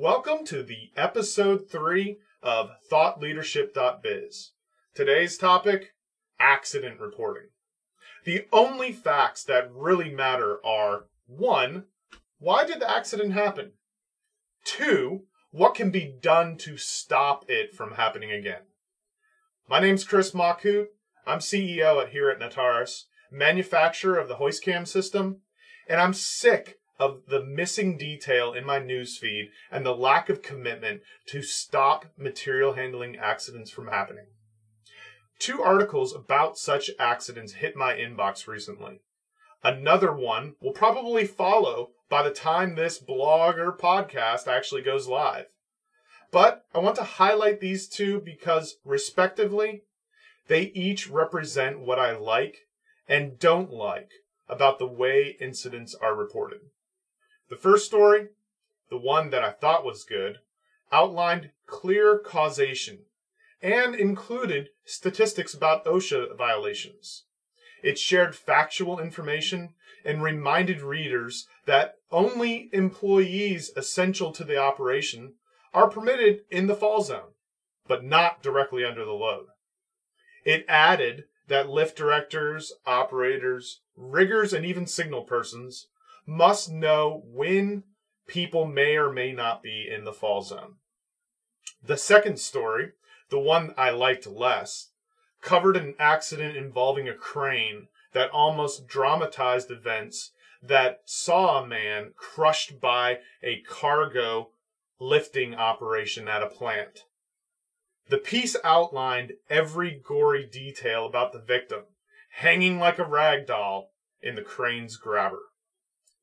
Welcome to the episode 3 of ThoughtLeadership.biz. Today's topic, accident reporting. The only facts that really matter are 1. Why did the accident happen? 2. What can be done to stop it from happening again? My name's Chris Maku. I'm CEO here at Nataris, manufacturer of the HoistCam system, and I'm sick of the missing detail in my newsfeed and the lack of commitment to stop material handling accidents from happening. 2 articles about such accidents hit my inbox recently. Another one will probably follow by the time this blog or podcast actually goes live. But I want to highlight these 2 because, respectively, they each represent what I like and don't like about the way incidents are reported. The first story, the one that I thought was good, outlined clear causation and included statistics about OSHA violations. It shared factual information and reminded readers that only employees essential to the operation are permitted in the fall zone, but not directly under the load. It added that lift directors, operators, riggers, and even signal persons must know when people may or may not be in the fall zone. The second story, the one I liked less, covered an accident involving a crane that almost dramatized events that saw a man crushed by a cargo lifting operation at a plant. The piece outlined every gory detail about the victim, hanging like a rag doll in the crane's grabber.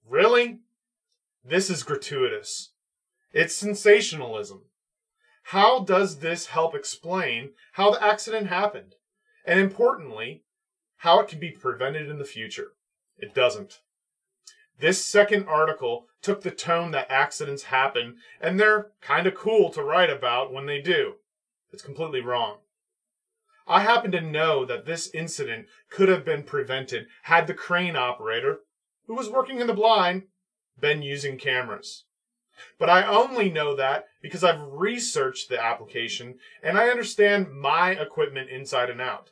Really? This is gratuitous. It's sensationalism. How does this help explain how the accident happened? And importantly, how it can be prevented in the future? It doesn't. This second article took the tone that accidents happen, and they're kind of cool to write about when they do. It's completely wrong. I happen to know that this incident could have been prevented had the crane operator, who was working in the blind, been using cameras. But I only know that because I've researched the application and I understand my equipment inside and out.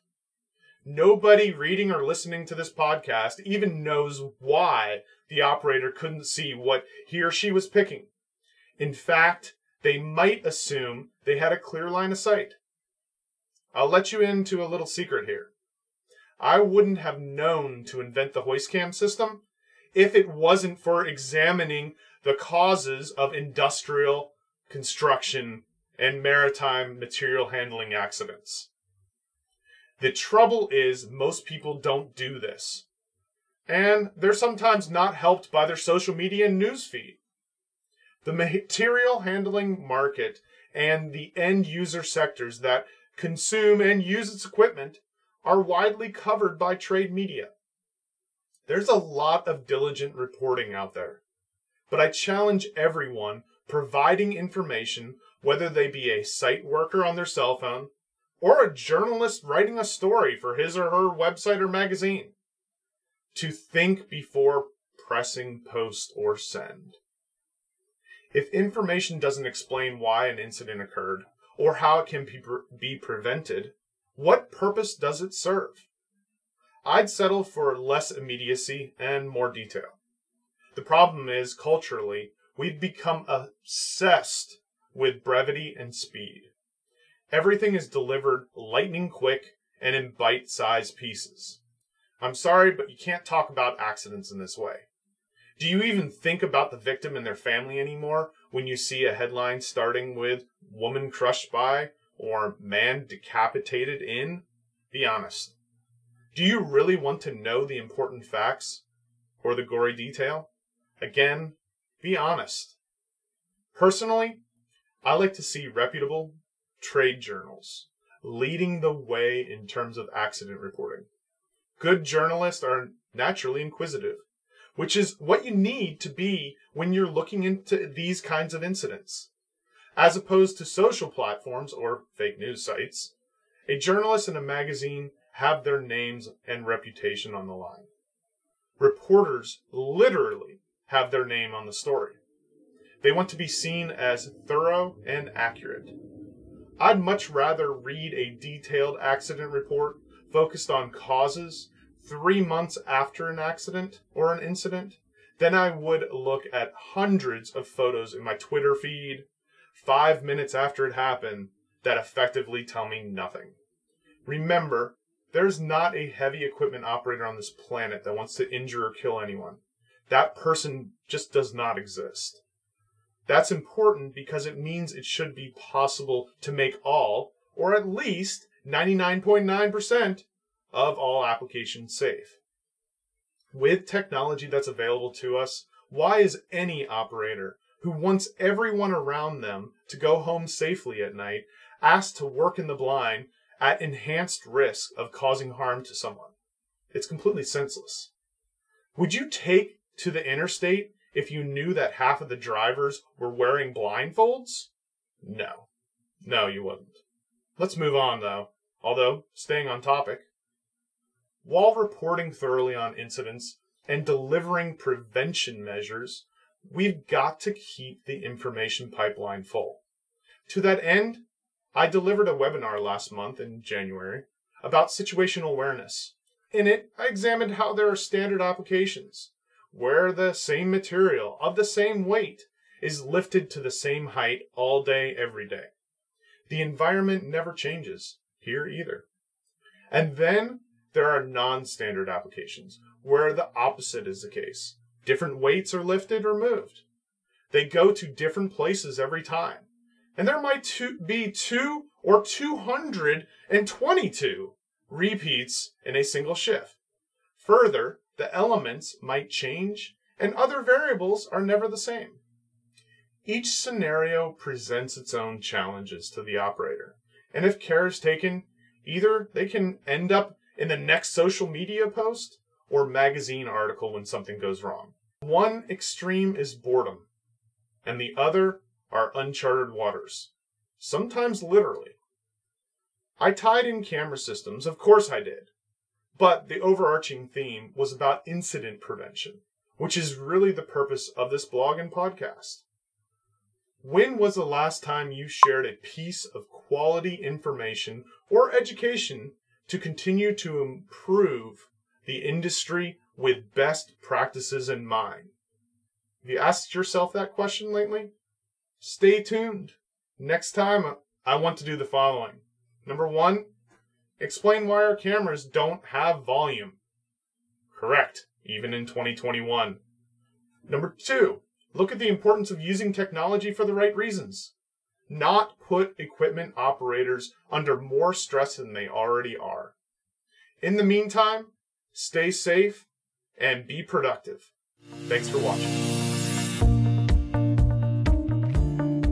Nobody reading or listening to this podcast even knows why the operator couldn't see what he or she was picking. In fact, they might assume they had a clear line of sight. I'll let you into a little secret here. I wouldn't have known to invent the HoistCam system if it wasn't for examining the causes of industrial, construction, and maritime material handling accidents. The trouble is most people don't do this, and they're sometimes not helped by their social media and newsfeed. The material handling market and the end user sectors that consume and use its equipment are widely covered by trade media. There's a lot of diligent reporting out there, but I challenge everyone providing information, whether they be a site worker on their cell phone or a journalist writing a story for his or her website or magazine, to think before pressing post or send. If information doesn't explain why an incident occurred or how it can be prevented, what purpose does it serve? I'd settle for less immediacy and more detail. The problem is, culturally, we've become obsessed with brevity and speed. Everything is delivered lightning quick and in bite-sized pieces. I'm sorry, but you can't talk about accidents in this way. Do you even think about the victim and their family anymore when you see a headline starting with "woman crushed by" or "man decapitated in"? Be honest. Do you really want to know the important facts or the gory detail? Again, be honest. Personally, I like to see reputable trade journals leading the way in terms of accident reporting. Good journalists are naturally inquisitive, which is what you need to be when you're looking into these kinds of incidents. As opposed to social platforms or fake news sites, a journalist and a magazine have their names and reputation on the line. Reporters literally have their name on the story. They want to be seen as thorough and accurate. I'd much rather read a detailed accident report focused on causes 3 months after an accident or an incident than I would look at hundreds of photos in my Twitter feed 5 minutes after it happened that effectively tell me nothing. Remember, there's not a heavy equipment operator on this planet that wants to injure or kill anyone. That person just does not exist. That's important because it means it should be possible to make all, or at least 99.9% of all applications safe. With technology that's available to us, why is any operator who wants everyone around them to go home safely at night asked to work in the blind at enhanced risk of causing harm to someone? It's completely senseless. Would you take to the interstate if you knew that half of the drivers were wearing blindfolds? No. No, you wouldn't. Let's move on, though. Although, staying on topic. While reporting thoroughly on incidents and delivering prevention measures, we've got to keep the information pipeline full. To that end, I delivered a webinar last month in January about situational awareness. In it, I examined how there are standard applications where the same material of the same weight is lifted to the same height all day, every day. The environment never changes, here either. And then there are non-standard applications where the opposite is the case. Different weights are lifted or moved. They go to different places every time. And there might be 2 or 222 repeats in a single shift. Further, the elements might change, and other variables are never the same. Each scenario presents its own challenges to the operator, and if care is taken, either they can end up in the next social media post or magazine article when something goes wrong. One extreme is boredom, and the other are uncharted waters, sometimes literally. I tied in camera systems, of course I did. But the overarching theme was about incident prevention, which is really the purpose of this blog and podcast. When was the last time you shared a piece of quality information or education to continue to improve the industry with best practices in mind? Have you asked yourself that question lately? Stay tuned. Next time, I want to do the following. Number 1, explain why our cameras don't have volume. Correct, even in 2021. Number 2, look at the importance of using technology for the right reasons. Not put equipment operators under more stress than they already are. In the meantime, stay safe and be productive. Thanks for watching.